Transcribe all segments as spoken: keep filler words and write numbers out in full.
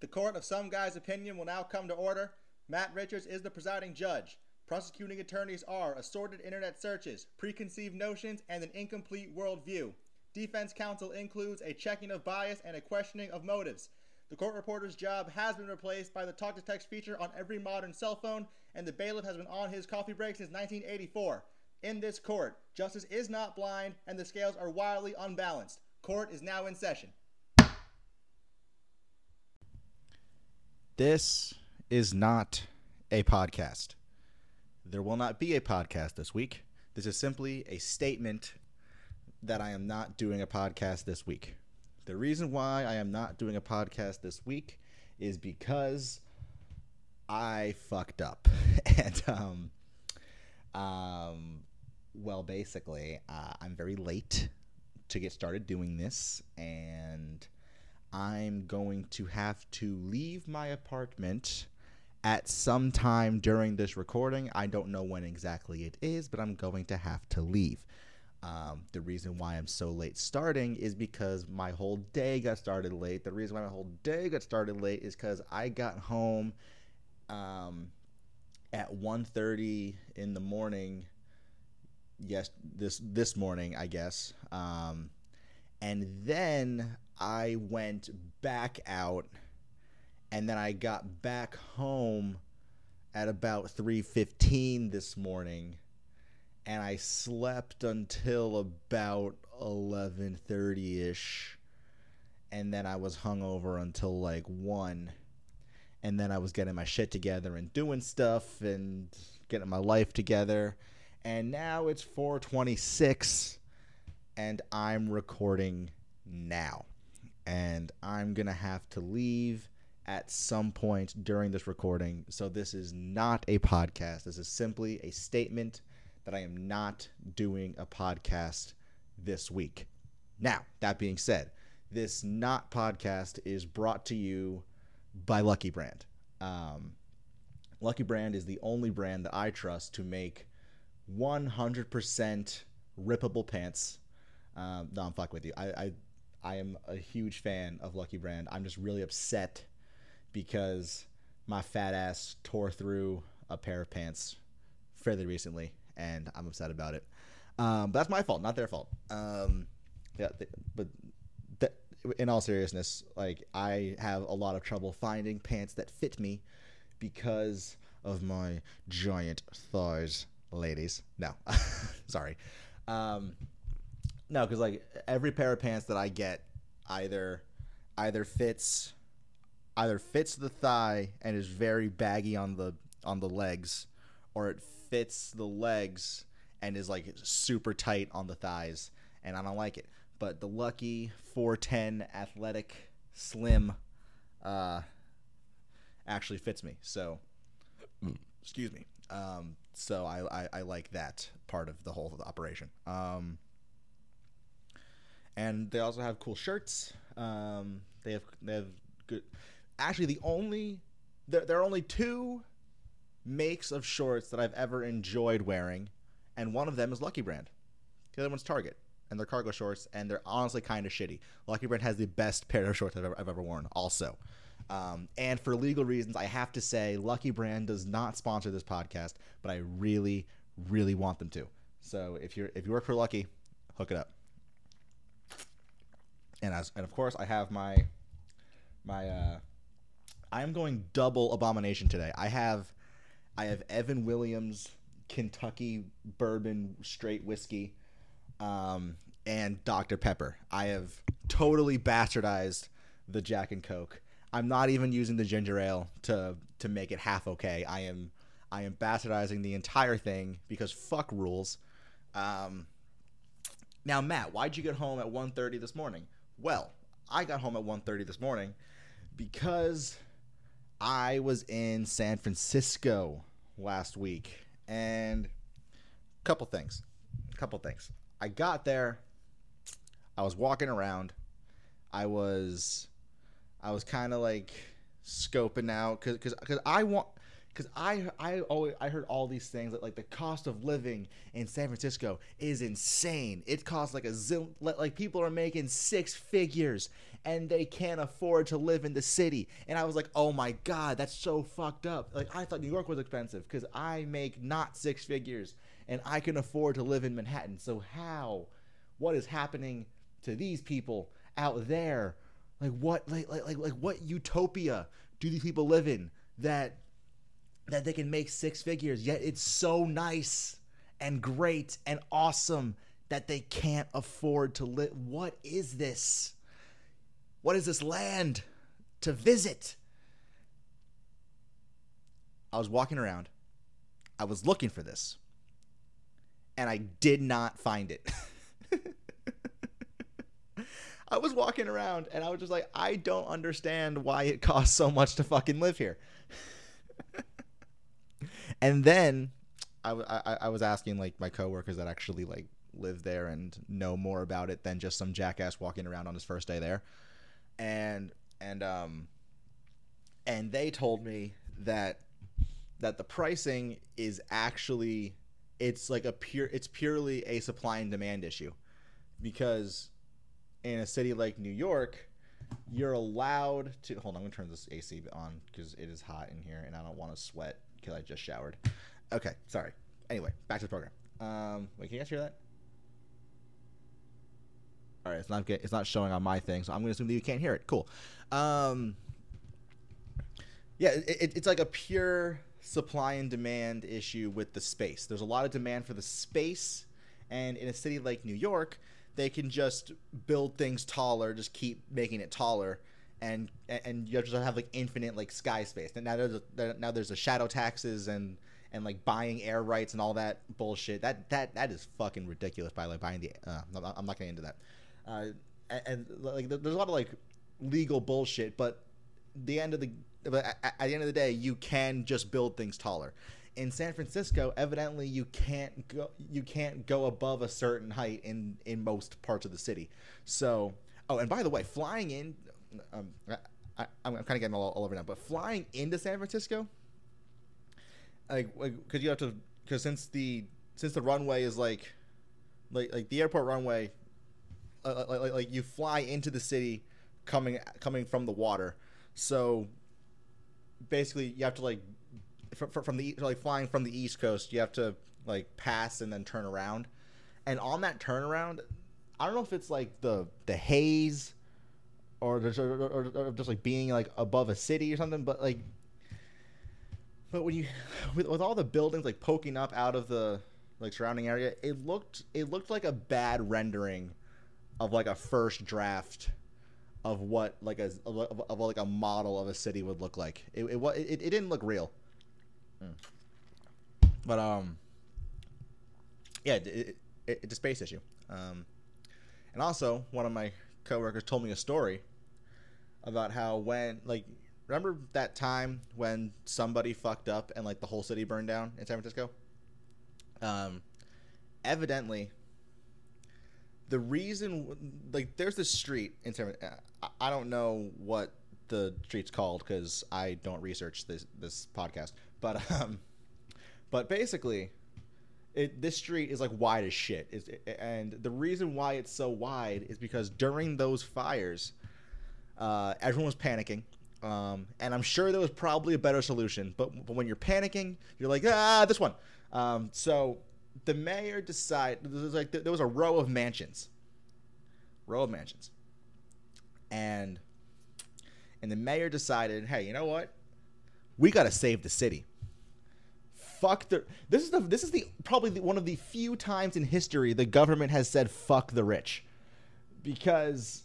The court of some guy's opinion will now come to order. Matt Richards is the presiding judge. Prosecuting attorneys are assorted internet searches, preconceived notions, and an incomplete worldview. Defense counsel includes a checking of bias and a questioning of motives. The court reporter's job has been replaced by the talk-to-text feature on every modern cell phone, and the bailiff has been on his coffee break since nineteen eighty-four. In this court, justice is not blind, and the scales are wildly unbalanced. Court is now in session. This is not a podcast. There will not be a podcast this week. This is simply a statement that I am not doing a podcast this week. The reason why I am not doing a podcast this week is because I fucked up. And, um, um, well, basically, uh, I'm very late to get started doing this. And I'm going to have to leave my apartment at some time during this recording. I don't know when exactly it is, but I'm going to have to leave. Um, the reason why I'm so late starting is because my whole day got started late. The reason why my whole day got started late is because I got home um, at one thirty in the morning. Yes, this this morning, I guess. Um, and then I went back out, and then I got back home at about three fifteen this morning. And I slept until about eleven thirty-ish, and then I was hungover until like one, and then I was getting my shit together and doing stuff and getting my life together, and now it's four twenty-six, and I'm recording now, and I'm gonna have to leave at some point during this recording, so this is not a podcast. This is simply a statement that I am not doing a podcast this week. Now, that being said, this not podcast is brought to you by Lucky Brand. Um, Lucky Brand is the only brand that I trust to make one hundred percent rippable pants. Um, no, I'm fucking with you. I, I, I am a huge fan of Lucky Brand. I'm just really upset because my fat ass tore through a pair of pants fairly recently, and I'm upset about it. Um, but that's my fault, not their fault. Um, yeah, they, but that, in all seriousness, like, I have a lot of trouble finding pants that fit me because of my giant thighs, ladies. No, sorry. Um, no, because like every pair of pants that I get either either fits either fits the thigh and is very baggy on the on the legs, or it fits the legs and is like super tight on the thighs, and I don't like it. But the Lucky four ten Athletic Slim uh, actually fits me. So, excuse me. Um, so I, I, I like that part of the whole of the operation. Um, and they also have cool shirts. Um, they have they have good. Actually, the only there there are only two makes of shorts that I've ever enjoyed wearing, and one of them is Lucky Brand. The other one's Target, and they're cargo shorts, and they're honestly kind of shitty. Lucky Brand has the best pair of shorts I've ever, I've ever worn, also. Um, and for legal reasons, I have to say Lucky Brand does not sponsor this podcast, but I really, really want them to. So if you're if you work for Lucky, hook it up. And as and of course, I have my my. Uh, I am going double abomination today. I have. I have Evan Williams Kentucky Bourbon Straight Whiskey um, and Doctor Pepper. I have totally bastardized the Jack and Coke. I'm not even using the ginger ale to to make it half okay. I am I am bastardizing the entire thing because fuck rules. Um, now, Matt, why'd you get home at one thirty this morning? Well, I got home at one thirty this morning because I was in San Francisco last week, and a couple things, a couple things. I got there, I was walking around, I was, I was kind of like scoping out, cause, cause, cause I want, cause I, I always, I heard all these things that like the cost of living in San Francisco is insane. It costs like a zil, like people are making six figures and they can't afford to live in the city. And I was like, oh my God, that's so fucked up. Like, I thought New York was expensive because I make not six figures and I can afford to live in Manhattan. So how, what is happening to these people out there? Like what, like, like, like, like what utopia do these people live in that, that they can make six figures, yet it's so nice and great and awesome that they can't afford to live? What is this? What is this land to visit? I was walking around. I was looking for this. And I did not find it. I was walking around and I was just like, I don't understand why it costs so much to fucking live here. And then I, I, I was asking like my coworkers that actually like live there and know more about it than just some jackass walking around on his first day there. And, and, um, and they told me that, that the pricing is actually, it's like a pure, it's purely a supply and demand issue, because in a city like New York, you're allowed to, hold on, I'm gonna turn this A C on because it is hot in here and I don't want to sweat because I just showered. Okay, sorry. Anyway, back to the program. Um, wait, can you guys hear that? All right, it's not it's not showing on my thing, so I'm gonna assume that you can't hear it. Cool. Um, yeah, it, it's like a pure supply and demand issue with the space. There's a lot of demand for the space, and in a city like New York, they can just build things taller, just keep making it taller. And and you have to have like infinite like sky space. And now there's a, now there's a shadow taxes and and like buying air rights and all that bullshit. That that that is fucking ridiculous. By like buying the uh, I'm not, I'm not gonna get into that. Uh, and, and like there's a lot of like legal bullshit. But the end of the at, at the end of the day, you can just build things taller. In San Francisco, evidently you can't go you can't go above a certain height in in most parts of the city. So oh, and by the way, flying in. Um, I, I'm kind of getting all, all over now, but flying into San Francisco, like, like, cause you have to, cause since the since the runway is like, like, like the airport runway, uh, like, like, like you fly into the city, coming coming from the water, so basically you have to like, from, from the like flying from the East Coast, you have to like pass and then turn around, and on that turnaround, I don't know if it's like the the haze. Or just, or, or, or just like being like above a city or something, but like, but when you, with, with all the buildings like poking up out of the like surrounding area, it looked it looked like a bad rendering of like a first draft of what like a of, of like a model of a city would look like. It it it, it didn't look real, mm. but um, yeah, it, it, it, it's a space issue, um, and also one of my coworkers told me a story about how when like remember that time when somebody fucked up and like the whole city burned down in San Francisco? Um, evidently the reason like there's this street in San Francisco. I don't know what the street's called because I don't research this this podcast, but um, but basically It, this street is like wide as shit, it's, and the reason why it's so wide is because during those fires, uh, everyone was panicking, um, and I'm sure there was probably a better solution. But, but when you're panicking, you're like, ah, this one. Um, so the mayor decided there was like there was a row of mansions, row of mansions, and and the mayor decided, hey, you know what? We gotta save the city. Fuck the. This is the. This is the probably the, one of the few times in history the government has said "fuck the rich," because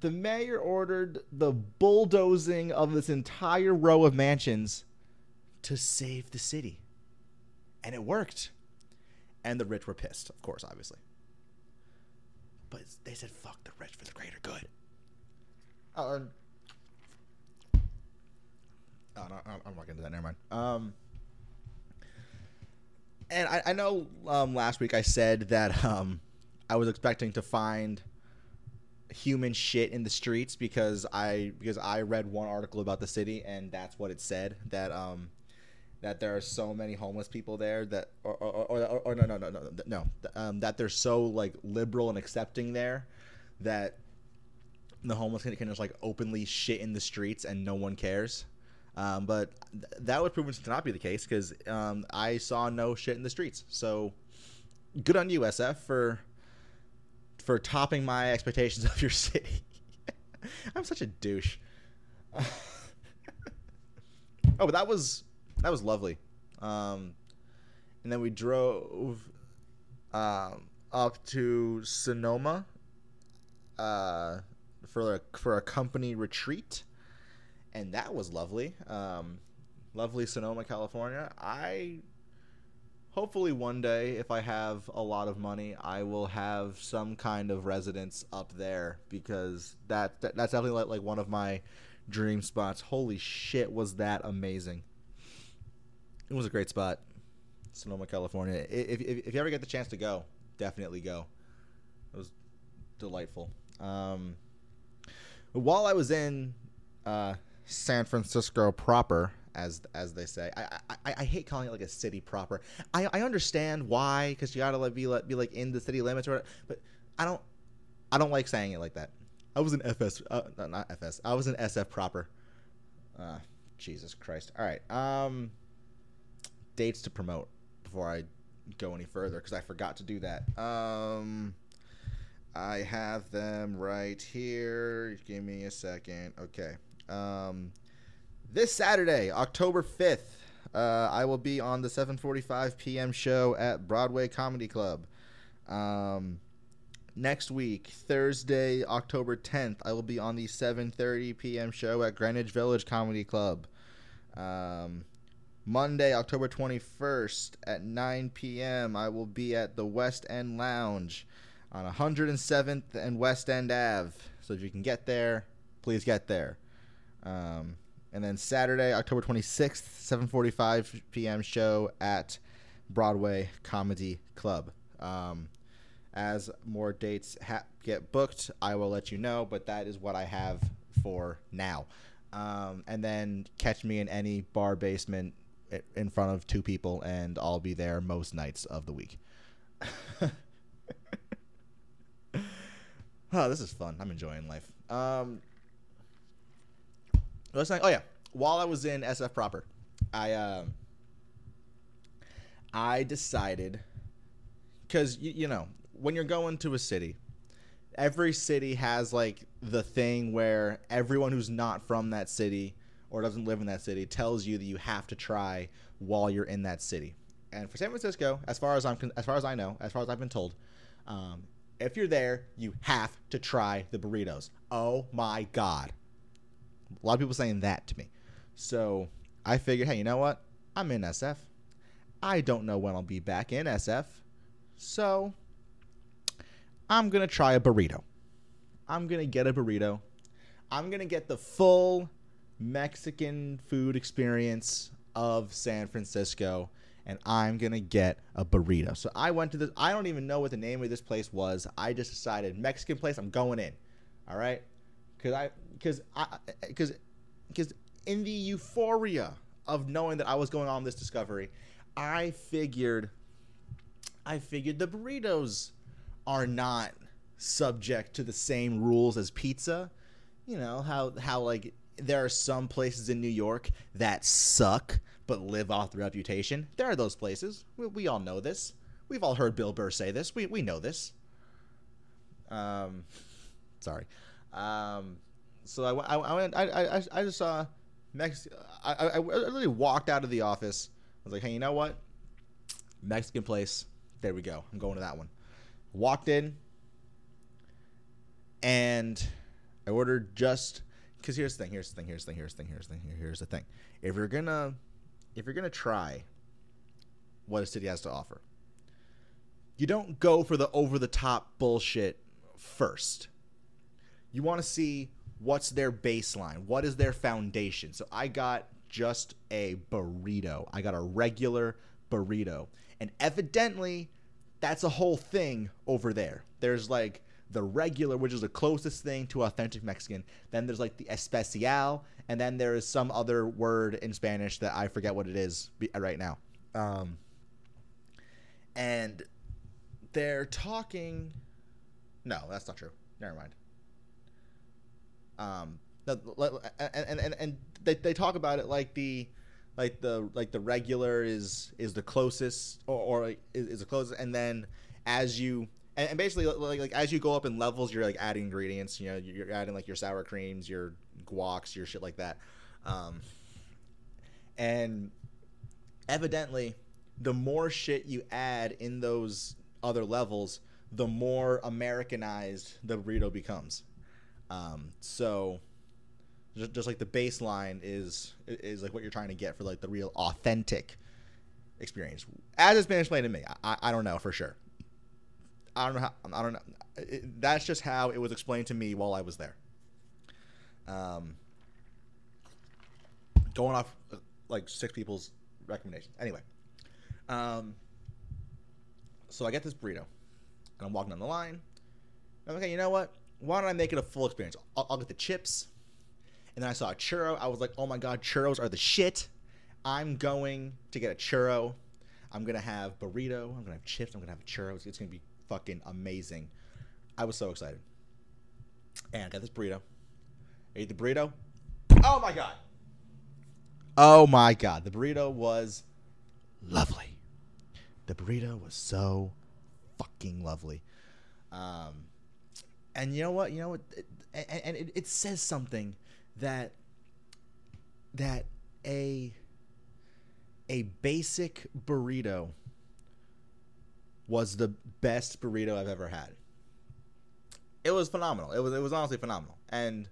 the mayor ordered the bulldozing of this entire row of mansions to save the city, and it worked. And the rich were pissed, of course, obviously. But they said "fuck the rich" for the greater good. Um. Oh, no, I'm not gonna do that. Never mind. Um. And I, I know um, last week I said that um, I was expecting to find human shit in the streets because I because I read one article about the city and that's what it said, that um, that there are so many homeless people there that or or, or, or, or no no no no no um, that they're so like liberal and accepting there that the homeless can, can just like openly shit in the streets and no one cares. Um, but th- that was proven to not be the case because um, I saw no shit in the streets. So good on you, S F, for for topping my expectations of your city. I'm such a douche. Oh, but that was that was lovely. Um, and then we drove um, up to Sonoma uh, for a, for a company retreat. And that was lovely. Um, lovely Sonoma, California. I hopefully one day, if I have a lot of money, I will have some kind of residence up there because that, that that's definitely like, like one of my dream spots. Holy shit, was that amazing! It was a great spot, Sonoma, California. If if, if you ever get the chance to go, definitely go. It was delightful. Um, while I was in uh, San Francisco proper, as as they say. I, I, I hate calling it like a city proper. I, I understand why, because you gotta like be like be like in the city limits or whatever, but I don't I don't like saying it like that. I was in F S, uh, not F S. I was in S F proper. Uh, Jesus Christ. All right. Um, dates to promote before I go any further because I forgot to do that. Um, I have them right here. Give me a second. Okay. Um, this Saturday, October fifth, uh, I will be on the seven forty-five p.m. show at Broadway Comedy Club. Um, next week, Thursday, October tenth, I will be on the seven thirty p.m. show at Greenwich Village Comedy Club. Um, Monday, October twenty-first at nine p.m., I will be at the West End Lounge on one oh seventh and West End Avenue. So if you can get there, please get there. Um, and then Saturday, October twenty-sixth, seven forty-five p.m. show at Broadway Comedy Club. Um, as more dates ha- get booked, I will let you know, but that is what I have for now. Um, and then catch me in any bar basement in front of two people, and I'll be there most nights of the week. Oh, this is fun. I'm enjoying life. Um, what's that? Oh, yeah. While I was in S F proper, I um, I decided, because, you, you know, when you're going to a city, every city has, like, the thing where everyone who's not from that city or doesn't live in that city tells you that you have to try while you're in that city. And for San Francisco, as far as I'm, as far as I know, as far as I've been told, um, if you're there, you have to try the burritos. Oh, my God. A lot of people saying that to me. So I figured, hey, you know what? I'm in S F. I don't know when I'll be back in S F. So I'm going to try a burrito. I'm going to get a burrito. I'm going to get the full Mexican food experience of San Francisco. And I'm going to get a burrito. So I went to this. I don't even know what the name of this place was. I just decided, Mexican place, I'm going in. All right? Because I, because I, because, because in the euphoria of knowing that I was going on this discovery, I figured, I figured the burritos are not subject to the same rules as pizza. You know, how, how like there are some places in New York that suck but live off the reputation. There are those places. We, we all know this. We've all heard Bill Burr say this. We we know this. Um, sorry. Um, so I, I, I went. I I I just saw Mex. I, I I literally walked out of the office. I was like, hey, you know what? Mexican place. There we go. I'm going to that one. Walked in, and I ordered just because here's the thing. Here's the thing. Here's the thing. Here's the thing. Here's the thing. Here's the thing. If you're gonna If you're going to try what a city has to offer, you don't go for the over-the-top bullshit first. You want to see what's their baseline. What is their foundation? So I got just a burrito. I got a regular burrito. And evidently, that's a whole thing over there. There's like the regular, which is the closest thing to authentic Mexican. Then there's like the especial, and then there is some other word in Spanish that I forget what it is right now. Um, and they're talking. No, that's not true. Never mind. Um, and and and they they talk about it like the like the like the regular is is the closest or, or is the closest, and then as you and, and basically like like as you go up in levels, you're like adding ingredients. You know, you're adding like your sour creams, your guacs, your shit like that. Um, and evidently, the more shit you add in those other levels, the more Americanized the burrito becomes. Um, so just, just like the baseline is is like what you're trying to get for like the real authentic experience, as it's been explained to me. I, I don't know for sure. I don't know. How, I don't know. It, that's just how it was explained to me while I was there. Um, going off like six people's recommendations. Anyway, um, so I get this burrito, and I'm walking down the line. I'm like, okay, you know what? Why don't I make it a full experience? I'll, I'll get the chips. And then I saw a churro. I was like, oh my God, churros are the shit. I'm going to get a churro. I'm going to have burrito. I'm going to have chips. I'm going to have a churro. It's, it's going to be fucking amazing. I was so excited. And I got this burrito. I ate the burrito. Oh my God. Oh my God. The burrito was lovely. The burrito was so fucking lovely. Um... And you know what? You know what? And it, it says something that that a a basic burrito was the best burrito I've ever had. It was phenomenal. It was it was honestly phenomenal. And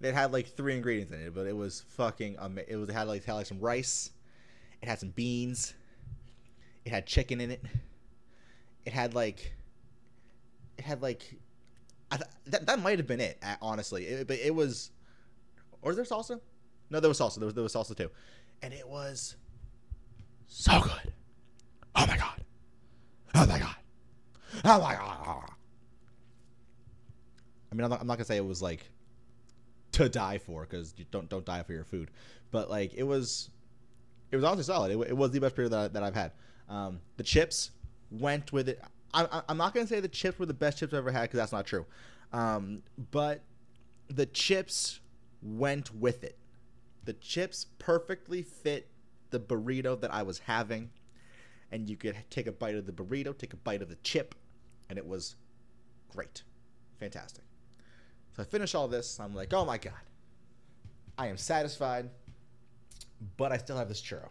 it had like three ingredients in it, but it was fucking amazing. It was it had like it had like some rice, it had some beans, it had chicken in it, it had like it had like. I th- that that might have been it, honestly. It, but it was, or is there salsa? No, there was salsa. There was there was salsa too, and it was so good. Oh my God! Oh my God! Oh my God! I mean, I'm not, I'm not gonna say it was like to die for, because you don't don't die for your food, but like it was, it was honestly solid. It, it was the best burrito that, that I've had. Um, the chips went with it. I, I'm not going to say the chips were the best chips I've ever had, because that's not true. Um, but the chips went with it. The chips perfectly fit the burrito that I was having. And you could take a bite of the burrito, take a bite of the chip, and it was great. Fantastic. So I finish all this. I'm like, oh, my God. I am satisfied, but I still have this churro.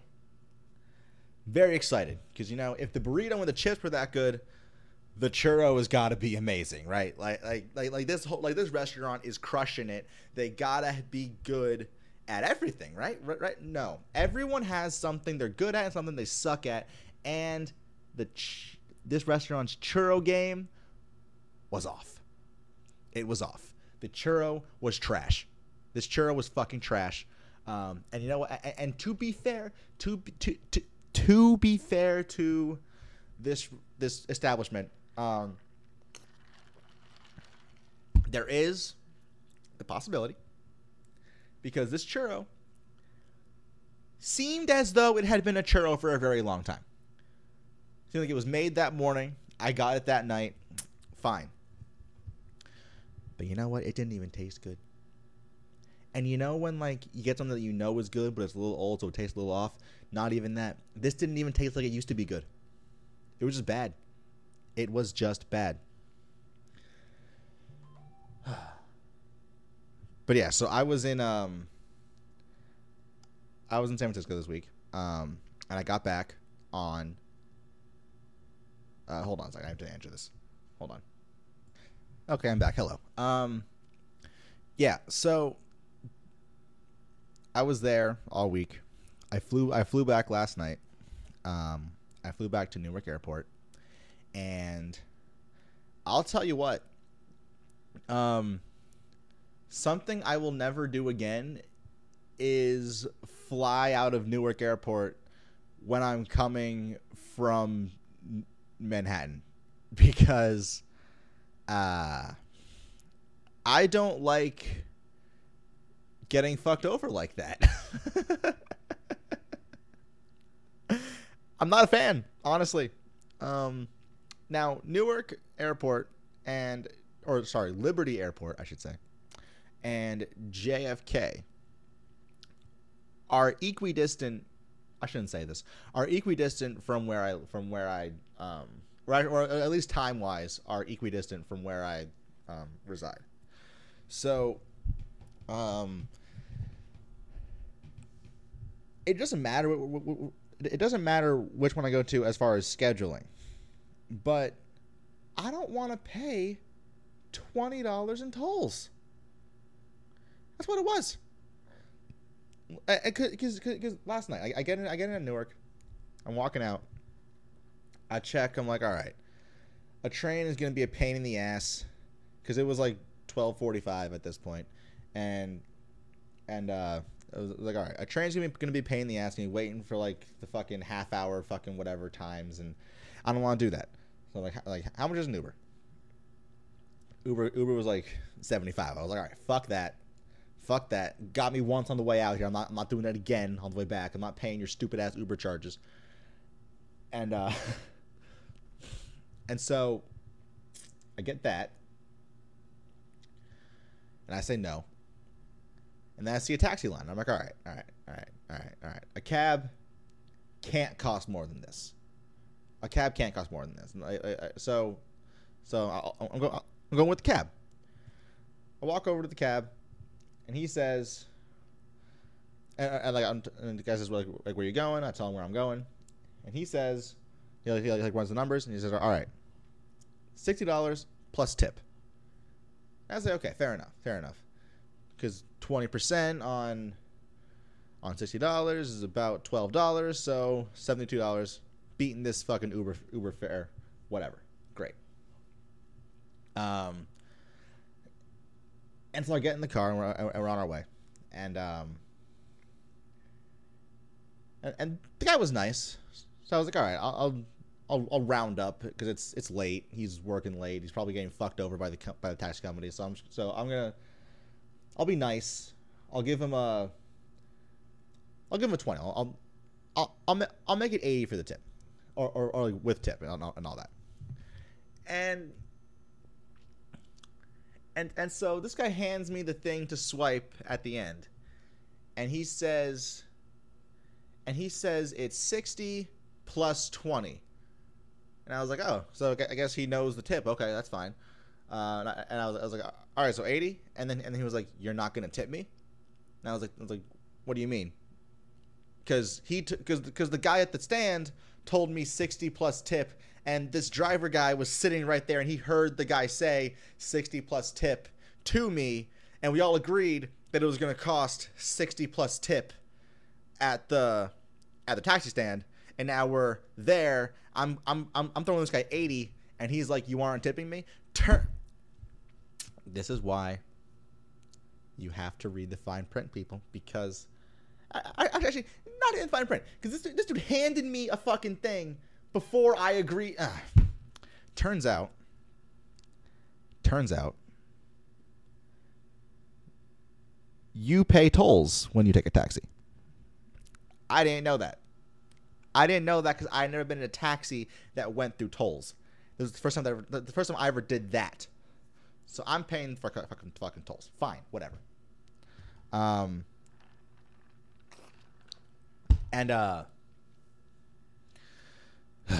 Very excited, because, you know, if the burrito and the chips were that good, the churro has got to be amazing, right? Like, like, like, like this whole, like this restaurant is crushing it. They gotta be good at everything, right? Right? Right? No, everyone has something they're good at and something they suck at, and the ch- this restaurant's churro game was off. It was off. The churro was trash. This churro was fucking trash. Um, and you know what? And, and to be fair, to to to to be fair to this this establishment. Um, there is the possibility, because this churro seemed as though it had been a churro for a very long time. Seemed like it was made that morning. I got it that night. Fine. But you know what? It didn't even taste good. And you know when like you get something that you know is good, but it's a little old, so it tastes a little off? Not even that. This didn't even taste like it used to be good. It was just bad. It was just bad. But yeah, so I was in um, I was in San Francisco this week, um, and I got back on. Uh, hold on a second, I have to answer this. Hold on. Okay, I'm back. Hello. Um, yeah, so I was there all week. I flew. I flew back last night. Um, I flew back to Newark Airport. And I'll tell you what, um, something I will never do again is fly out of Newark Airport when I'm coming from Manhattan, because uh, I don't like getting fucked over like that. I'm not a fan, honestly. Um, Now, Newark Airport and, or sorry, Liberty Airport, I should say, and J F K are equidistant. I shouldn't say this. Are equidistant from where I from where I um right or at least time wise are equidistant from where I um, reside. So, um, it doesn't matter. It doesn't matter which one I go to as far as scheduling, but I don't want to pay twenty dollars in tolls. That's what it was. Because last night I, I get in, I get in at Newark, I'm walking out, I check, I'm like, all right, a train is gonna be a pain in the ass, because it was like twelve forty-five at this point, and and uh, I was like, all right, a train's gonna be gonna be a pain in the ass, and you're waiting for like the fucking half hour, fucking whatever times, and I don't want to do that. So like like how much is an Uber? Uber Uber was like seventy-five. I was like, all right, fuck that. Fuck that. Got me once on the way out here. I'm not, I'm not doing that again on the way back. I'm not paying your stupid ass Uber charges. And, uh, and so I get that. And I say no. And then I see a taxi line. I'm like, all right, all right, all right, all right, all right. A cab can't cost more than this. A cab can't cost more than this. I, I, I, so, so I'll, I'm, go, I'm going with the cab. I walk over to the cab. And he says, and, and like, I'm, and the guy says, like, like, where you going? I tell him where I'm going, and he says, he like, he like runs the numbers, and he says, all right, sixty dollars plus tip. And I say, okay, fair enough, fair enough, because twenty percent on on sixty dollars is about twelve dollars, so seventy-two dollars, beating this fucking Uber Uber fare, whatever. Great. Um. And so I get in the car and we're, and we're on our way, and um, and, and the guy was nice, so I was like, all right, I'll I'll, I'll round up because it's it's late. He's working late. He's probably getting fucked over by the by the taxi company. So I'm so I'm gonna I'll be nice. I'll give him a I'll give him a twenty. I'll I'll I'll, I'll make it eighty for the tip, or or, or with tip and all, and all that, and. And and so this guy hands me the thing to swipe at the end, and he says, and he says it's sixty plus twenty, and I was like, oh, so I guess he knows the tip. Okay, that's fine. Uh, and I, and I, was, I was like, all right, so eighty, and then and then he was like, you're not gonna tip me, and I was like, I was like, what do you mean? Because he because t- because the guy at the stand told me sixty plus tip. And this driver guy was sitting right there, and he heard the guy say sixty plus tip to me, and we all agreed that it was going to cost sixty plus tip at the at the taxi stand. And now we're there. I'm I'm I'm, I'm throwing this guy eighty, and he's like, "You aren't tipping me." Turn. This is why you have to read the fine print, people, because I, I actually not in fine print, because this this dude handed me a fucking thing. Before I agree, uh, turns out, turns out, you pay tolls when you take a taxi. I didn't know that. I didn't know that because I'd never been in a taxi that went through tolls. This was the first time that I ever, the first time I ever did that. So I'm paying for fucking fucking tolls. Fine, whatever. Um, and uh. So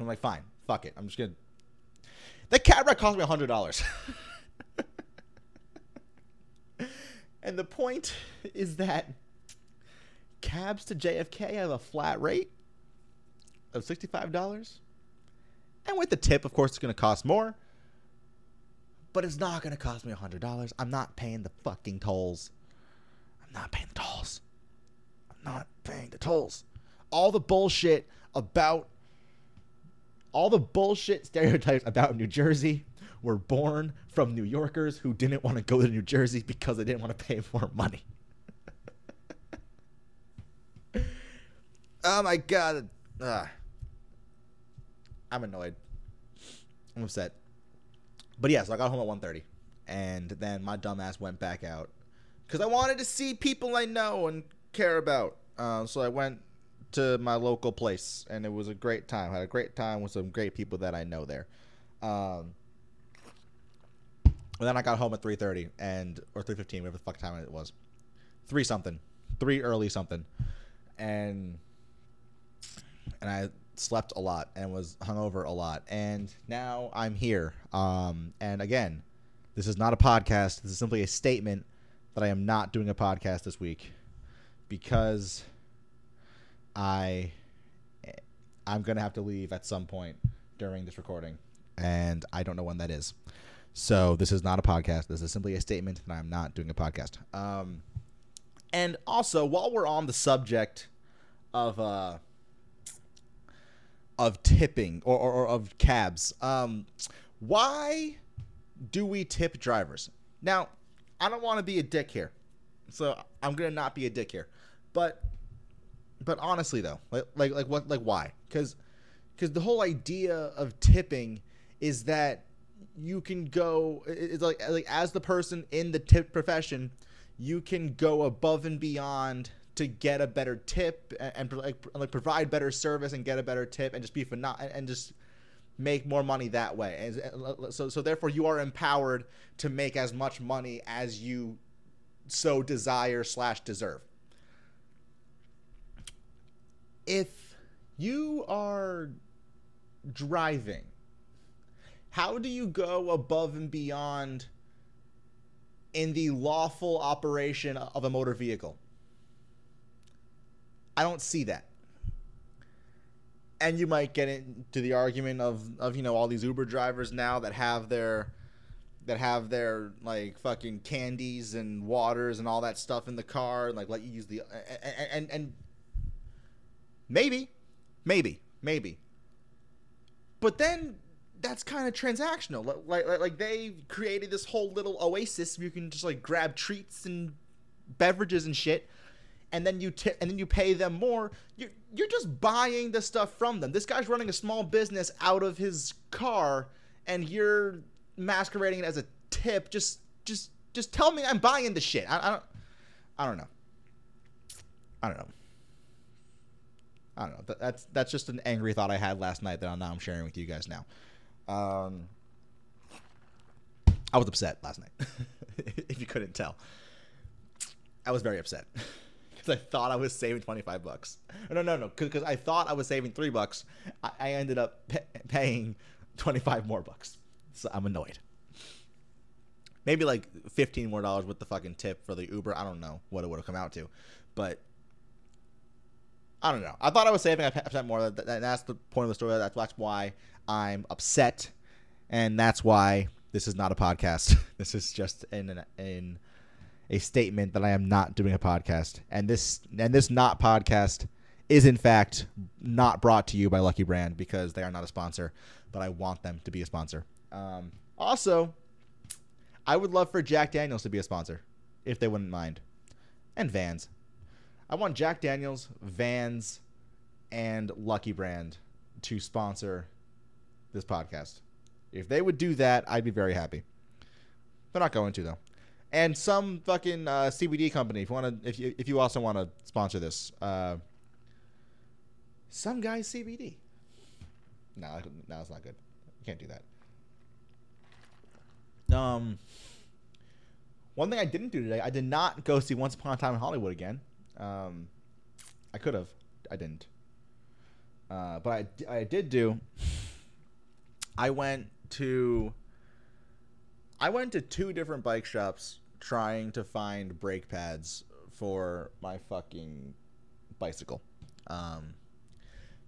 I'm like, fine, fuck it. I'm just gonna. That cab ride cost me a hundred dollars. And the point is that cabs to J F K have a flat rate of sixty-five dollars, and with the tip, of course, it's gonna cost more. But it's not gonna cost me a hundred dollars. I'm not paying the fucking tolls. I'm not paying the tolls. I'm not paying the tolls. All the bullshit about all the bullshit stereotypes about New Jersey were born from New Yorkers who didn't want to go to New Jersey because they didn't want to pay more money. Oh my God. Ugh. I'm annoyed. I'm upset. But yeah, so I got home at one thirty, and then my dumb ass went back out because I wanted to see people I know and care about. Uh, so I went to my local place, and it was a great time. I had a great time with some great people that I know there. Um, And then I got home at three thirty and or three fifteen, whatever the fuck time it was. Three something. Three early something. And and I slept a lot and was hungover a lot. And now I'm here. Um, and again, this is not a podcast. This is simply a statement that I am not doing a podcast this week because I I'm going to have to leave at some point during this recording. And I don't know when that is. So this is not a podcast. This is simply a statement that I'm not doing a podcast. Um, and also, while we're on the subject of uh, of tipping or, or, or of cabs, um, why do we tip drivers? Now, I don't want to be a dick here, so I'm gonna not be a dick here. But but honestly, though, like like, like what like why? Because because the whole idea of tipping is that you can go, it's like, like as the person in the tip profession, you can go above and beyond to get a better tip and, and like, like provide better service and get a better tip and just be phenom- and just make more money that way. And so, so therefore you are empowered to make as much money as you so desire slash deserve. If you are driving, how do you go above and beyond in the lawful operation of a motor vehicle? I don't see that. And you might get into the argument of, of you know, all these Uber drivers now that have their that have their like fucking candies and waters and all that stuff in the car and like let you use the and and, and maybe, maybe, maybe. But then that's kind of transactional. Like, like, like they created this whole little oasis where you can just like grab treats and beverages and shit, and then you tip, and then you pay them more. You're you're just buying the stuff from them. This guy's running a small business out of his car, and you're masquerading it as a tip. Just just just tell me I'm buying the shit. I, I don't I don't know. I don't know. I don't know. That's that's just an angry thought I had last night that I'm now I'm sharing with you guys now. Um, I was upset last night. If you couldn't tell, I was very upset because I thought I was saving twenty-five bucks. No, no, no, because I thought I was saving three bucks. I, I ended up pay- paying twenty-five more bucks, so I'm annoyed. Maybe like fifteen more dollars with the fucking tip for the Uber. I don't know what it would have come out to, but I don't know. I thought I was saving. I spent more. That, that, that's the point of the story. That's, that's why I'm upset, and that's why this is not a podcast. This is just in an, in a statement that I am not doing a podcast, and this and this not podcast is in fact not brought to you by Lucky Brand because they are not a sponsor, but I want them to be a sponsor. Um, also, I would love for Jack Daniel's to be a sponsor if they wouldn't mind, and Vans. I want Jack Daniel's, Vans, and Lucky Brand to sponsor this podcast. If they would do that, I'd be very happy. They're not going to, though. And some fucking uh, C B D company, if you want to, if you if you also want to sponsor this, uh, some guy's C B D. No, no, it's not good. You can't do that. Um, one thing I didn't do today, I did not go see Once Upon a Time in Hollywood again. Um, I could have. I didn't. Uh, but I I did do. I went to I went to two different bike shops trying to find brake pads for my fucking bicycle, um,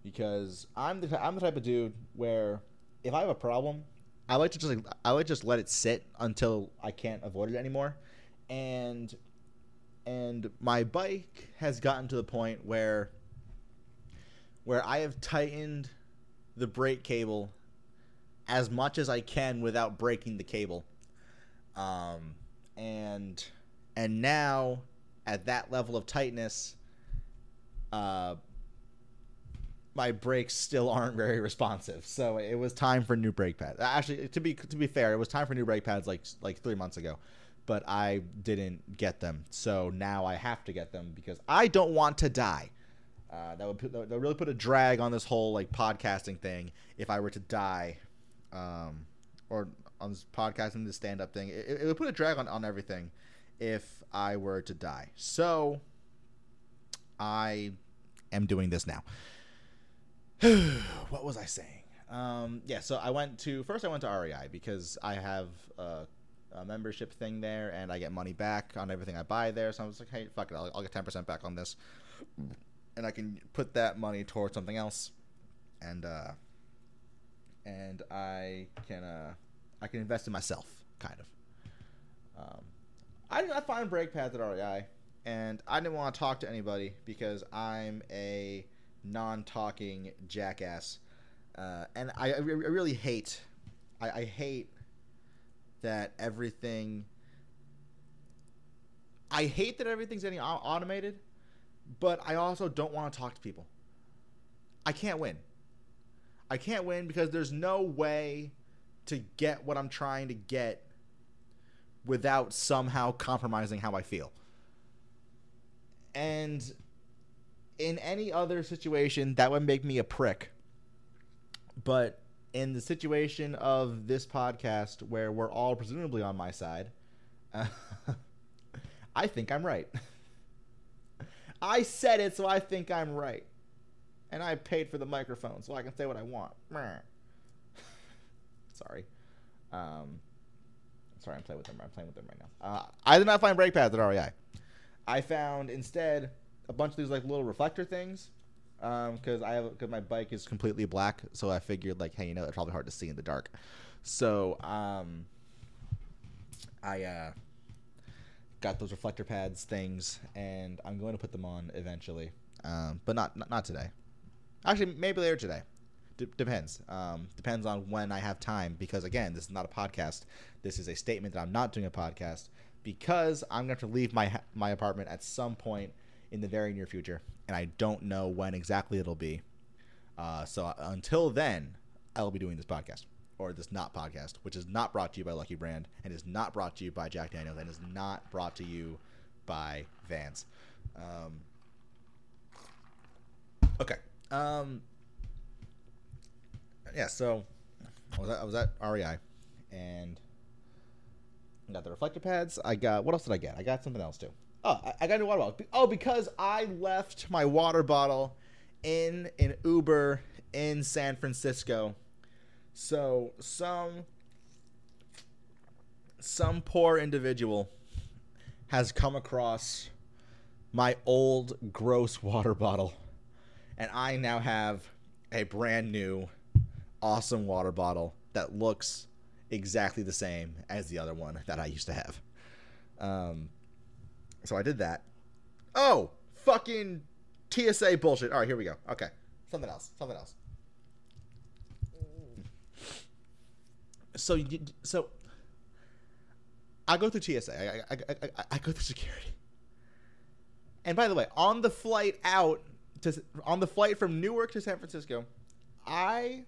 because I'm the I'm the type of dude where if I have a problem, I like to just like, I like to just let it sit until I can't avoid it anymore, and and my bike has gotten to the point where where I have tightened the brake cable as much as I can without breaking the cable. Um, and and now at that level of tightness, uh, my brakes still aren't very responsive. So it was time for new brake pads. Actually, to be to be fair, it was time for new brake pads like like three months ago, but I didn't get them. So now I have to get them because I don't want to die. Uh, that would put, that would really put a drag on this whole like podcasting thing if I were to die. Um, or on this podcast and the stand-up thing. It, it would put a drag on, on everything if I were to die. So I am doing this now. What was I saying? Um, yeah, so I went to, first I went to R E I because I have a, a membership thing there and I get money back on everything I buy there. So I was like, hey, fuck it, I'll, I'll get ten percent back on this. And I can put that money towards something else. And, uh, and I can, uh, I can invest in myself, kind of. Um, I did not find brake pads at R E I, and I didn't want to talk to anybody because I'm a non-talking jackass. Uh, and I, I really hate, I, I hate that everything, I hate that everything's getting automated, but I also don't want to talk to people. I can't win. I can't win because there's no way to get what I'm trying to get without somehow compromising how I feel. And in any other situation, that would make me a prick. But in the situation of this podcast, where we're all presumably on my side, uh, I think I'm right. I said it, so I think I'm right. And I paid for the microphone, so I can say what I want. Sorry. Um, sorry, I'm playing with them. I'm playing with them right now. Uh, I did not find brake pads at R E I. I found, instead, a bunch of these like little reflector things. Um, cause I have, cause my bike is completely black, so I figured like, hey, you know, it's probably hard to see in the dark. So, um, I, uh, got those reflector pads things, and I'm going to put them on eventually. Um, but not, not, not today. Actually, maybe later today. D- depends. Um, depends on when I have time, because again, this is not a podcast. This is a statement that I'm not doing a podcast because I'm going to have to leave my, my apartment at some point in the very near future, and I don't know when exactly it'll be. Uh, so until then, I'll be doing this podcast, or this not podcast, which is not brought to you by Lucky Brand, and is not brought to you by Jack Daniel's, and is not brought to you by Vans. Um, okay. Um, yeah, so I was, at, I was at R E I, and I got the reflector pads. I got, what else did I get? I got something else, too. Oh, I got a new water bottle. Oh, because I left my water bottle in an Uber in San Francisco. So some some poor individual has come across my old gross water bottle, and I now have a brand new awesome water bottle that looks exactly the same as the other one that I used to have. Um So I did that. Oh, fucking T S A bullshit. All right, here we go. Okay. Something else. Something else. So you, so I go through T S A. I, I, I, I go through security. And by the way, on the flight out, to on the flight from Newark to San Francisco, I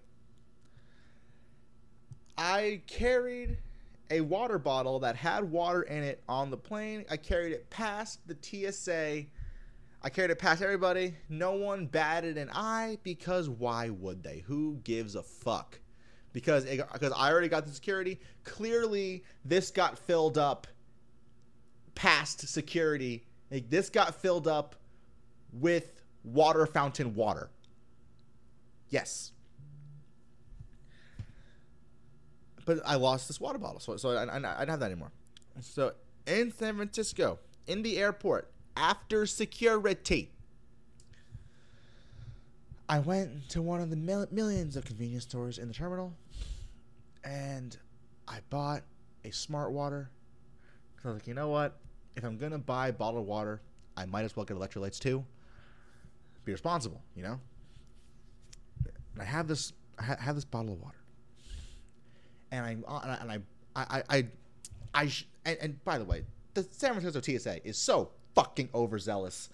I carried a water bottle that had water in it on the plane. I carried it past the T S A. I carried it past everybody. No one batted an eye, because why would they? Who gives a fuck? Because it, because I already got the security. Clearly, this got filled up past security. Like, this got filled up with water fountain water. Yes. But I lost this water bottle, so so I, I, I don't have that anymore. So in San Francisco, in the airport, after security, I went to one of the mil- millions of convenience stores in the terminal, and I bought a smart water. So I was like, you know what? If I'm going to buy bottled water, I might as well get electrolytes too. Be responsible, you know? And I have this, I have this bottle of water. And I and I I I, I, I sh- and, and by the way, the San Francisco T S A is so fucking overzealous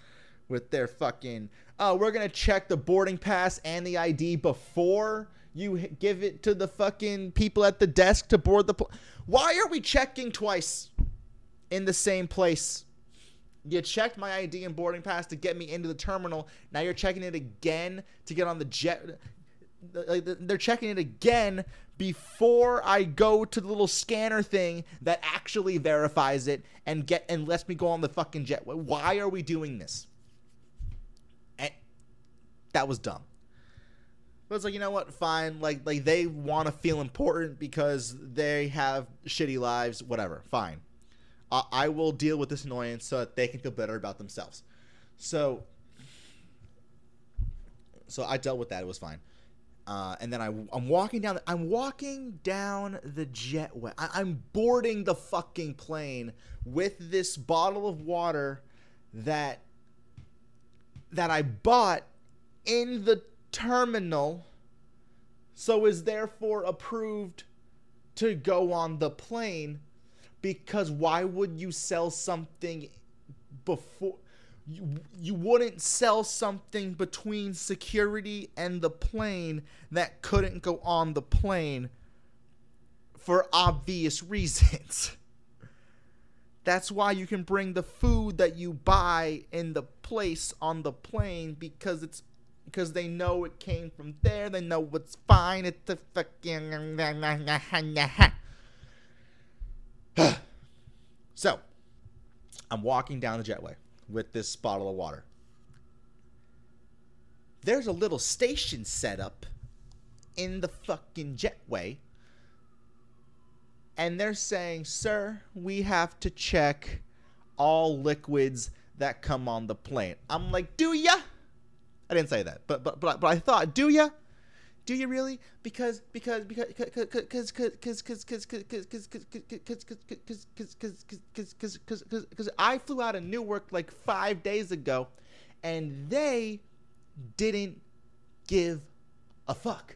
with their fucking oh, we're gonna check the boarding pass and the I D before you h- give it to the fucking people at the desk to board the pl-. Why are we checking twice in the same place? You checked my I D and boarding pass to get me into the terminal. Now you're checking it again to get on the jet. they're checking it again before I go to the little scanner thing that actually verifies it and get and lets me go on the fucking jet. Why are we doing this? And that was dumb. But it's like, you know what? Fine. Like, like they want to feel important because they have shitty lives. Whatever. Fine. Uh, I will deal with this annoyance so that they can feel better about themselves. So, so I dealt with that. It was fine. Uh, and then I, I'm walking down. The, I'm walking down the jetway. I, I'm boarding the fucking plane with this bottle of water that that I bought in the terminal, so is therefore approved to go on the plane. Because why would you sell something before? You, you wouldn't sell something between security and the plane that couldn't go on the plane for obvious reasons. That's why you can bring the food that you buy in the place on the plane, because it's because they know it came from there. They know what's fine. It's the fucking so I'm walking down the jetway with this bottle of water. There's a little station set up in the fucking jetway, and they're saying, sir, we have to check all liquids that come on the plane. I'm like, do ya? I didn't say that, but but but, but I thought, do ya? Do you really? Because because because because because because because because because because because because I flew out of Newark like five days ago, and they didn't give a fuck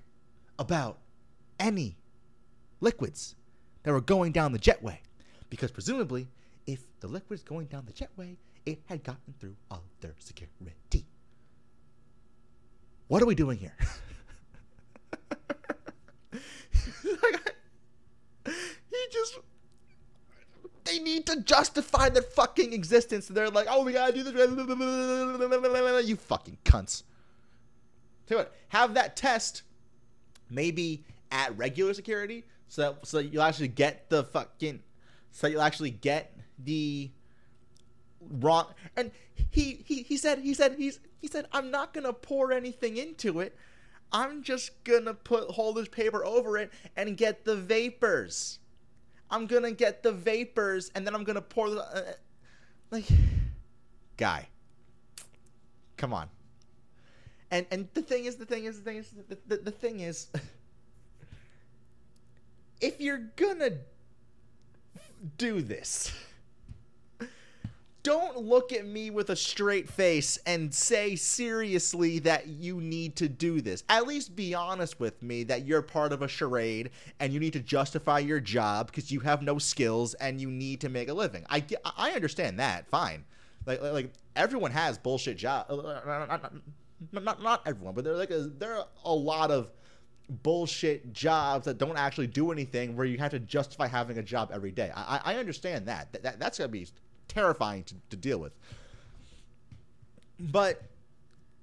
about any liquids that were going down the jetway, because presumably, if the liquid's going down the jetway, it had gotten through all their security. What are we doing here? Like I, he just they need to justify their fucking existence. They're like, oh, we gotta do this. You fucking cunts. Tell you what, have that test maybe at regular security so that, so you'll actually get the fucking so you'll actually get the wrong. And he he he said he said he's he said I'm not gonna pour anything into it. I'm just gonna put holder's paper over it and get the vapors. I'm gonna get the vapors and then I'm gonna pour the uh, like guy. Come on. And and the thing is, the thing is, the thing is, the the, the thing is, if you're gonna do this, don't look at me with a straight face and say seriously that you need to do this. At least be honest with me that you're part of a charade and you need to justify your job because you have no skills and you need to make a living. I, I understand that. Fine. Like, like everyone has bullshit jobs. Not, not, not everyone, but there are, like a, there are a lot of bullshit jobs that don't actually do anything where you have to justify having a job every day. I, I understand that. That, that that's going to be terrifying to, to deal with, but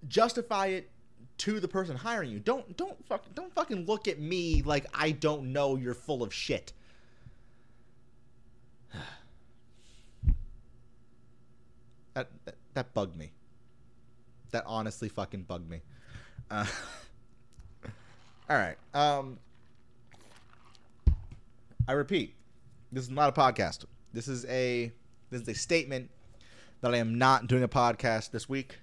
justify it to the person hiring you. Don't don't fuck don't fucking look at me like I don't know you're full of shit. That that, that bugged me. That honestly fucking bugged me. Uh, all right. Um, I repeat, this is not a podcast. This is a This is a statement that I am not doing a podcast this week.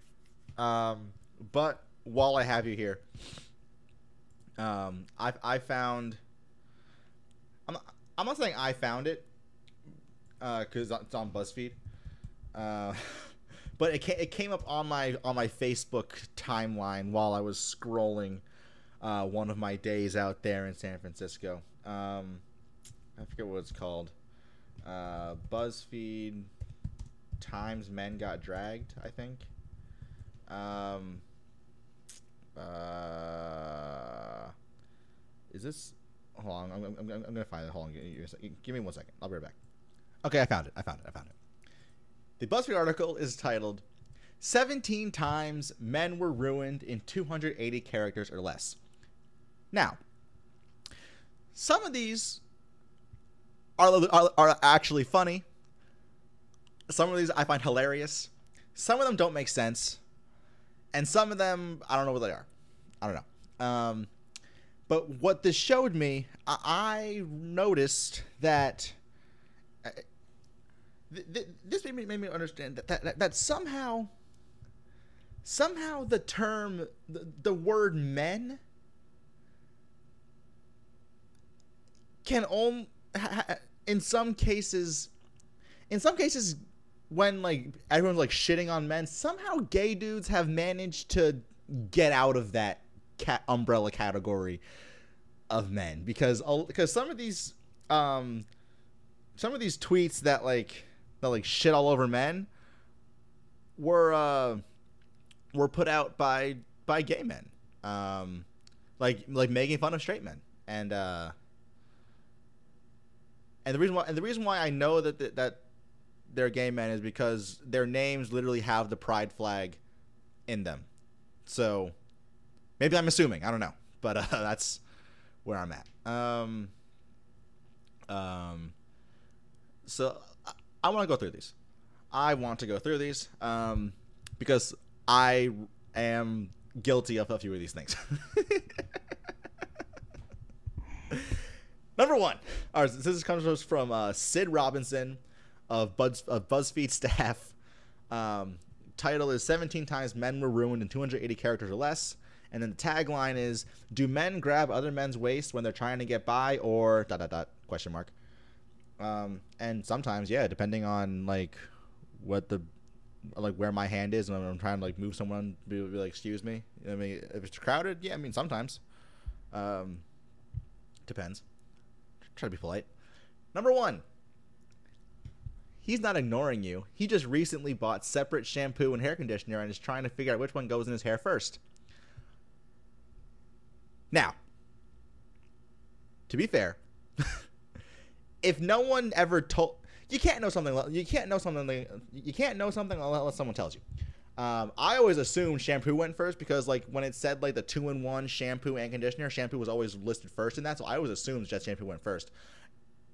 Um, but while I have you here, um, I, I found, I'm, I'm not saying I found it, uh, cause it's on BuzzFeed. Uh, but it came, it came up on my, on my Facebook timeline while I was scrolling, uh, one of my days out there in San Francisco. Um, I forget what it's called. Uh, BuzzFeed Times Men Got Dragged, I think. Um, uh, is this? Hold on, I'm, I'm, I'm, I'm gonna find it. Hold on, give me one second. I'll be right back. Okay, I found it. I found it. I found it. The BuzzFeed article is titled "seventeen Times Men Were Ruined in two hundred eighty Characters or Less." Now, some of these are, are, are actually funny. Some of these I find hilarious. Some of them don't make sense. And some of them, I don't know what they are. I don't know. Um, but what this showed me, I, I noticed that uh, th th this made me, made me understand that, that, that, that somehow, somehow the term, the, the word men can only, in some cases, in some cases, when like everyone's like shitting on men, somehow gay dudes have managed to get out of that cat umbrella category of men, because because some of these um some of these tweets that like that like shit all over men were uh were put out by by gay men, um like like making fun of straight men, and uh and the reason why and the reason why I know that th that they're gay men is because their names literally have the pride flag in them. So maybe I'm assuming, I don't know, but uh, that's where I'm at. Um, um, so I, I want to go through these. I want to go through these um, because I am guilty of a few of these things. Number one. All right, this comes from uh, Sid Robinson of Buzz of BuzzFeed staff. Um, title is seventeen times men were ruined in two hundred eighty characters or less. And then the tagline is, do men grab other men's waist when they're trying to get by, or dot, dot, dot, question mark. Um, and sometimes, yeah, depending on like what the, like where my hand is when I'm trying to like move someone, be, be like, excuse me. I mean, if it's crowded, yeah, I mean, sometimes. Um, depends. Try to be polite. Number one. He's not ignoring you. He just recently bought separate shampoo and hair conditioner and is trying to figure out which one goes in his hair first. Now, to be fair, if no one ever told, you can't know something. You can't know something. You can't know something unless someone tells you. Um, I always assumed shampoo went first because, like, when it said like the two-in-one shampoo and conditioner, shampoo was always listed first in that. So I always assumed that shampoo went first.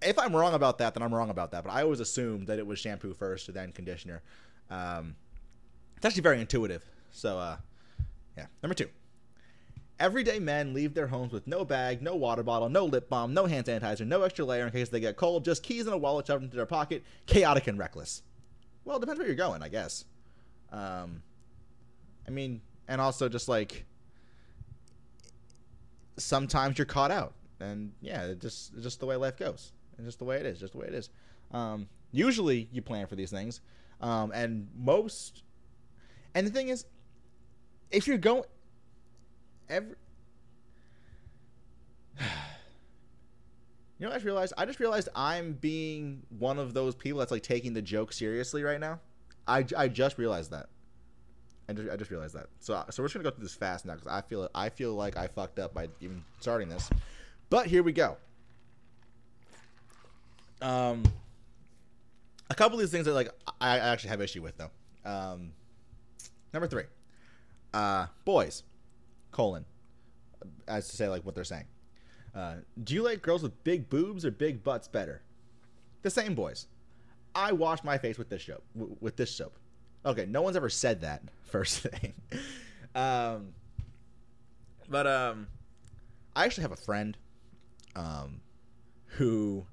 If I'm wrong about that, then I'm wrong about that. But I always assumed that it was shampoo first, then conditioner. Um, it's actually very intuitive. So, uh, yeah. Number two. Everyday men leave their homes with no bag, no water bottle, no lip balm, no hand sanitizer, no extra layer in case they get cold, just keys and a wallet shoved into their pocket. Chaotic and reckless. Well, it depends where you're going, I guess. Um, I mean, and also just like sometimes you're caught out. And yeah, it just it's just the way life goes. It's just the way it is. Just the way it is. Um, usually, you plan for these things, um, and most. And the thing is, if you're going, every. You know, what I just realized. I just realized I'm being one of those people that's like taking the joke seriously right now. I, I just realized that. I just, I just realized that. So so we're just gonna go through this fast now because I feel I feel like I fucked up by even starting this. But here we go. Um, a couple of these things that like I, I actually have issue with though. Um, number three, uh, boys, colon, as to say like what they're saying. Uh, do you like girls with big boobs or big butts better? The same boys. I wash my face with this soap. With this soap. Okay, no one's ever said that. First thing. um, but um, I actually have a friend. Um, who,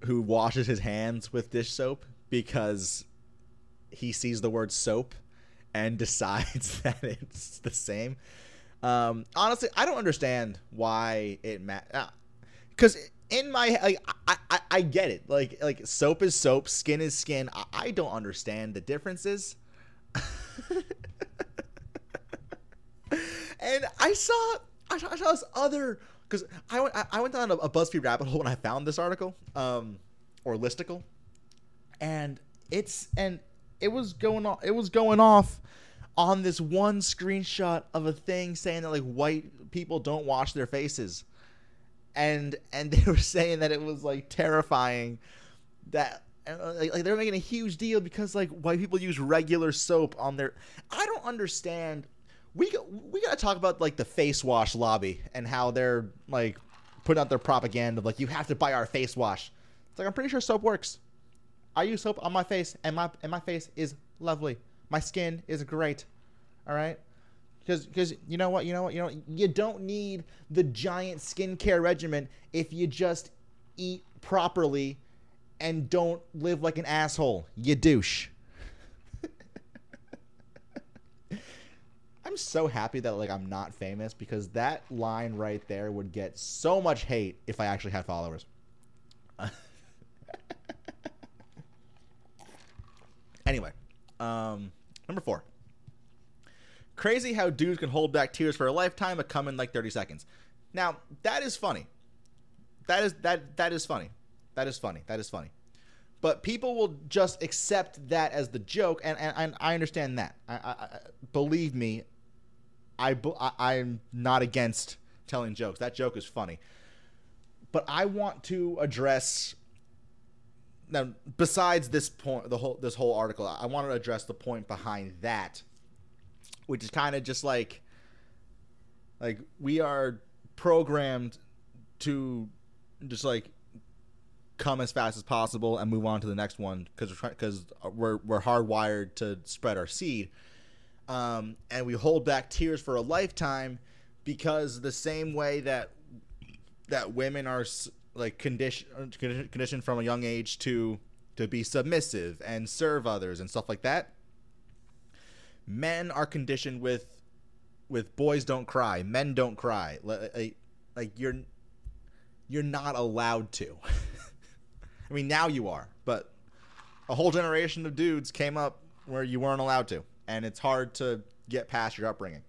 who washes his hands with dish soap because he sees the word soap and decides that it's the same. Um, honestly, I don't understand why it matters. Because in my like, I, I I get it. Like like soap is soap, skin is skin. I, I don't understand the differences. And I saw I saw, I saw this other. Because I went, I went down a BuzzFeed rabbit hole when I found this article, um, or listicle, and it's and it was going off. It was going off on this one screenshot of a thing saying that like white people don't wash their faces, and and they were saying that it was like terrifying, that like, like they were making a huge deal because like white people use regular soap on their. I don't understand we we gotta talk about like the face wash lobby and how they're like putting out their propaganda of like, you have to buy our face wash. It's like, I'm pretty sure soap works. I use soap on my face, and my and my face is lovely. My skin is great. All right. Because because you know what, you know what, you know, you don't need the giant skincare regimen if you just eat properly and don't live like an asshole, you douche. I'm so happy that like I'm not famous, because that line right there would get so much hate if I actually had followers. Anyway, um, number four. Crazy how dudes can hold back tears for a lifetime but come in like thirty seconds. Now, that is funny. That is that that is funny. That is funny. That is funny. But people will just accept that as the joke, and, and, and I understand that. I, I, I, believe me, I, I, I'm not against telling jokes. That joke is funny. But I want to address... Now, besides this point, the whole this whole article, I want to address the point behind that, which is kind of just like, like we are programmed to just like come as fast as possible and move on to the next one, because we're because we're we're hardwired to spread our seed, um, and we hold back tears for a lifetime because the same way that that women are. Like condition conditioned from a young age to to be submissive and serve others and stuff like that. Men are conditioned with with boys don't cry, men don't cry. Like, like you're you're not allowed to. I mean, now you are, but a whole generation of dudes came up where you weren't allowed to, and it's hard to get past your upbringing.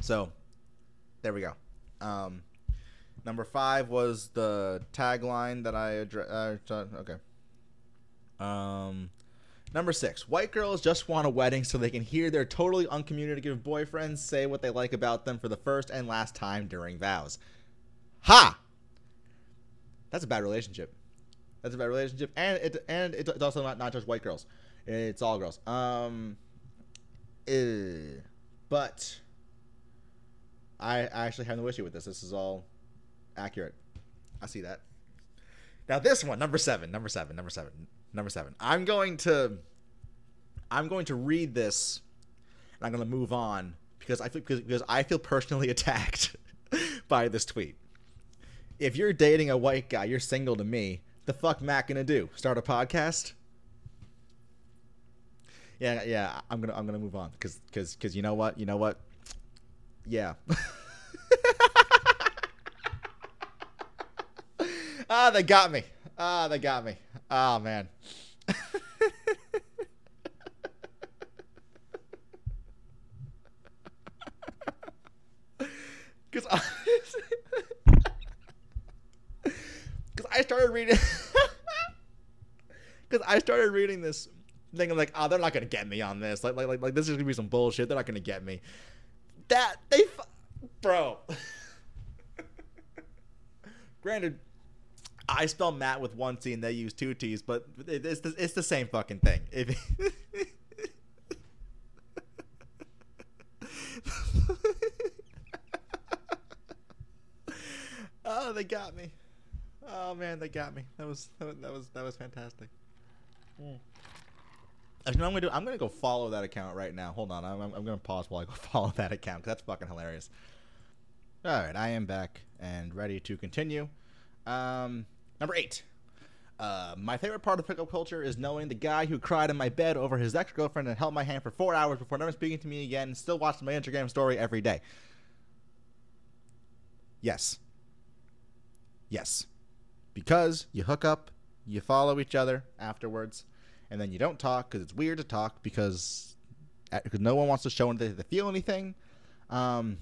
So, there we go. Um, Number five was the tagline that I addressed. Uh, okay. Um, number six. White girls just want a wedding so they can hear their totally uncommunicative boyfriends say what they like about them for the first and last time during vows. Ha! That's a bad relationship. That's a bad relationship. And, it, and it's also not, not just white girls. It's all girls. Um, ew. But I, I actually have no issue with this. This is all... accurate. I see that. Now this one, number seven, number seven, number seven, number seven. I'm going to, I'm going to read this, and I'm going to move on because I feel because, because I feel personally attacked by this tweet. If you're dating a white guy, you're single to me. The fuck Matt gonna do? Start a podcast? Yeah, yeah. I'm gonna, I'm gonna move on because, because, because you know what, you know what? Yeah. Ah, they got me. Ah, they got me. Ah, man. Because I, I started reading... Because I started reading this thing. I'm like, oh, they're not going to get me on this. Like, like, like, like this is going to be some bullshit. They're not going to get me. That, they... Bro. Granted... I spell Matt with one T and they use two T's, but it's the, it's the same fucking thing. If oh, they got me! Oh man, they got me. That was that was that was fantastic. Mm. Actually, I'm gonna do. I'm gonna go follow that account right now. Hold on, I'm I'm gonna pause while I go follow that account because that's fucking hilarious. All right, I am back and ready to continue. Um. Number eight. Uh, my favorite part of pickup culture is knowing the guy who cried in my bed over his ex-girlfriend and held my hand for four hours before never speaking to me again and still watching my Instagram story every day. Yes. Yes. Because you hook up, you follow each other afterwards, and then you don't talk because it's weird to talk because, because no one wants to show anything, they feel anything. Um...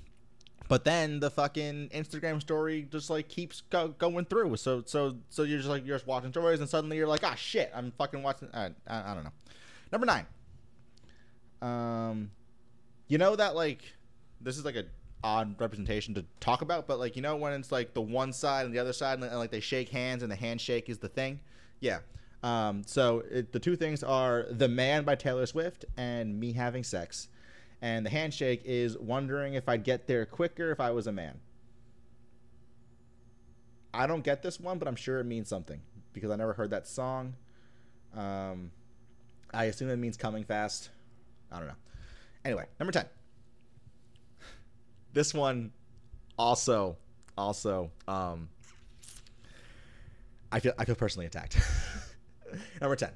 But then the fucking Instagram story just like keeps go going through. So so so you're just like you're just watching stories, and suddenly you're like, ah shit, I'm fucking watching. I, I, I don't know. Number nine. Um, you know that like this is like a odd representation to talk about, but like you know when it's like the one side and the other side, and, and like they shake hands, and the handshake is the thing. Yeah. Um. So it, the two things are The Man by Taylor Swift and me having sex. And the handshake is wondering if I'd get there quicker if I was a man. I don't get this one, but I'm sure it means something because I never heard that song. Um, I assume it means coming fast. I don't know. Anyway, number ten. This one also, also, um, I feel, I feel personally attacked. Number ten.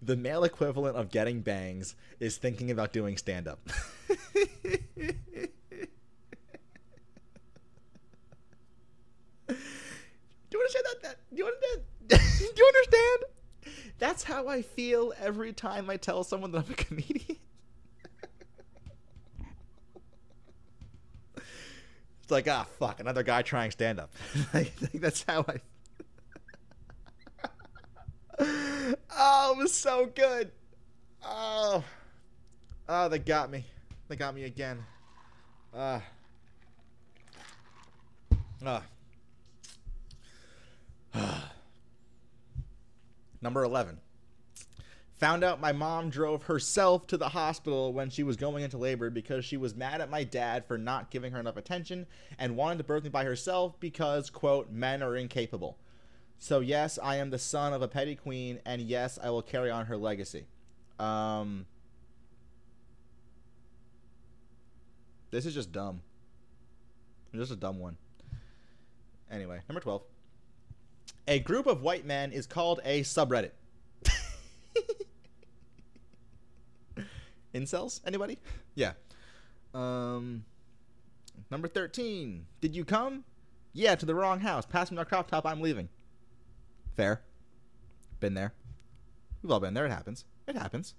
The male equivalent of getting bangs is thinking about doing stand-up. Do you understand that? that do, you understand? Do you understand? That's how I feel every time I tell someone that I'm a comedian. It's like, ah, fuck, another guy trying stand-up. Like, that's how I... Oh, it was so good. Oh, oh, they got me. They got me again. Ah, uh. ah. Uh. Number eleven. Found out my mom drove herself to the hospital when she was going into labor because she was mad at my dad for not giving her enough attention and wanted to birth me by herself because, quote, men are incapable. So, yes, I am the son of a petty queen, and yes, I will carry on her legacy. Um, this is just dumb. It's just a dumb one. Anyway, number twelve. A group of white men is called a subreddit. Incels? Anybody? Yeah. Um, number thirteen. Did you come? Yeah, to the wrong house. Pass me my crop top. I'm leaving. Fair. Been there. We've all been there. It happens. It happens.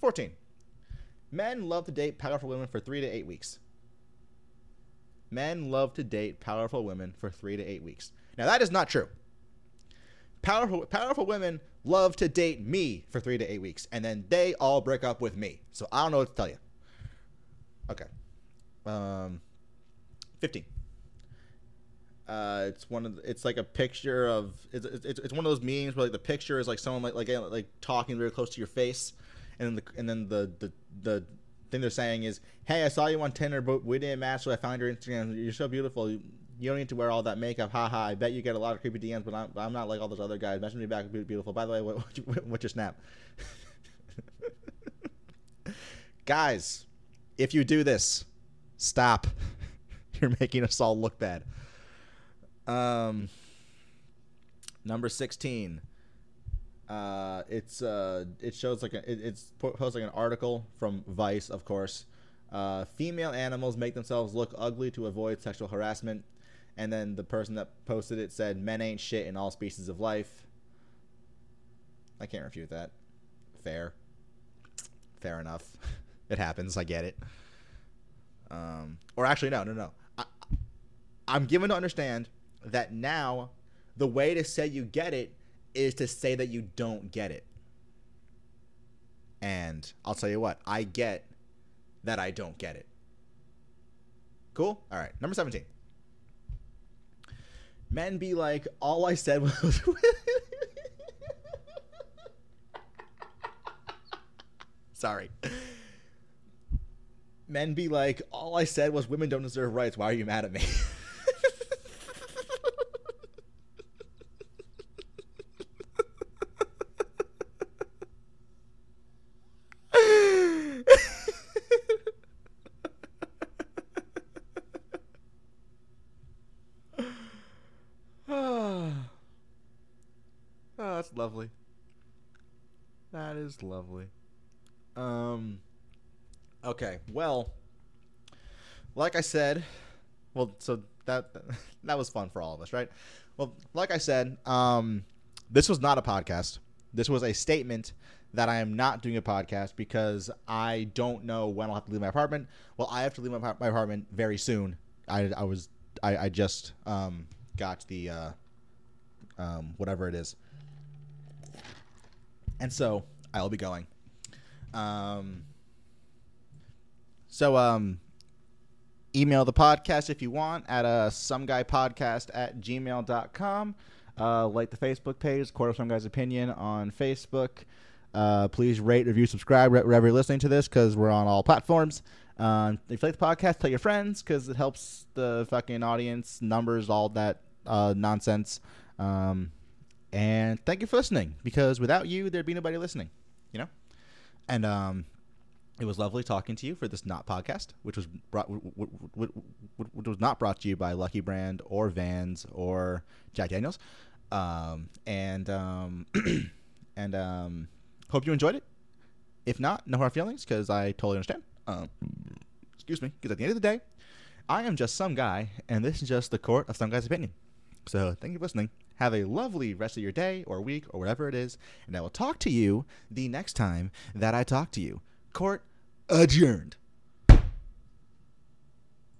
fourteen. Men love to date powerful women for three to eight weeks. Men love to date powerful women for three to eight weeks. Now, that is not true. Powerful, powerful women love to date me for three to eight weeks, and then they all break up with me. So I don't know what to tell you. Okay. Um, fifteen. Uh, it's one of the, it's like a picture of it's, it's it's one of those memes where like the picture is like someone like like like talking very close to your face, and then the and then the the, the thing they're saying is, hey, I saw you on Tinder, but we didn't match, so I found your Instagram. You're so beautiful. You, you don't need to wear all that makeup. Haha. Ha. I bet you get a lot of creepy D Ms, but I'm I'm not like all those other guys. Message me back. Beautiful. By the way, what what's your, what's your snap? Guys, if you do this, stop. You're making us all look bad. Um, number sixteen, uh, it's, uh, it shows like, a, it, it's posting an article from Vice, of course, uh, female animals make themselves look ugly to avoid sexual harassment. And then the person that posted it said, men ain't shit in all species of life. I can't refute that. Fair. Fair enough. It happens. I get it. Um, or actually, no, no, no. I, I'm given to understand that now the way to say you get it is to say that you don't get it. And I'll tell you what, I get that I don't get it. Cool? All right. Number seventeen. Men be like, all I said was... Sorry. Men be like, all I said was women don't deserve rights. Why are you mad at me? Lovely. That is lovely. Um, okay. Well, like I said, well, so that, that was fun for all of us, right? Well, like I said, um, this was not a podcast. This was a statement that I am not doing a podcast because I don't know when I'll have to leave my apartment. Well, I have to leave my, my apartment very soon. I, I was, I, I just, um, got the, uh, um, whatever it is. And so I'll be going. Um, so um, email the podcast if you want at uh, someguypodcast at gmail dot com. Uh, like the Facebook page, Quarter of Some Guy's Opinion on Facebook. Uh, please rate, review, subscribe wherever you're listening to this, because we're on all platforms. Uh, if you like the podcast, tell your friends, because it helps the fucking audience, numbers, all that uh, nonsense. Um, and thank you for listening, because without you, there'd be nobody listening, you know? And um, it was lovely talking to you for this not podcast, which was brought, w- w- w- which was not brought to you by Lucky Brand or Vans or Jack Daniel's. Um, and um, and um, hope you enjoyed it. If not, no hard feelings, because I totally understand. Um, excuse me, because at the end of the day, I am just some guy, and this is just the court of some guy's opinion. So thank you for listening. Have a lovely rest of your day or week or whatever it is, and I will talk to you the next time that I talk to you. Court adjourned.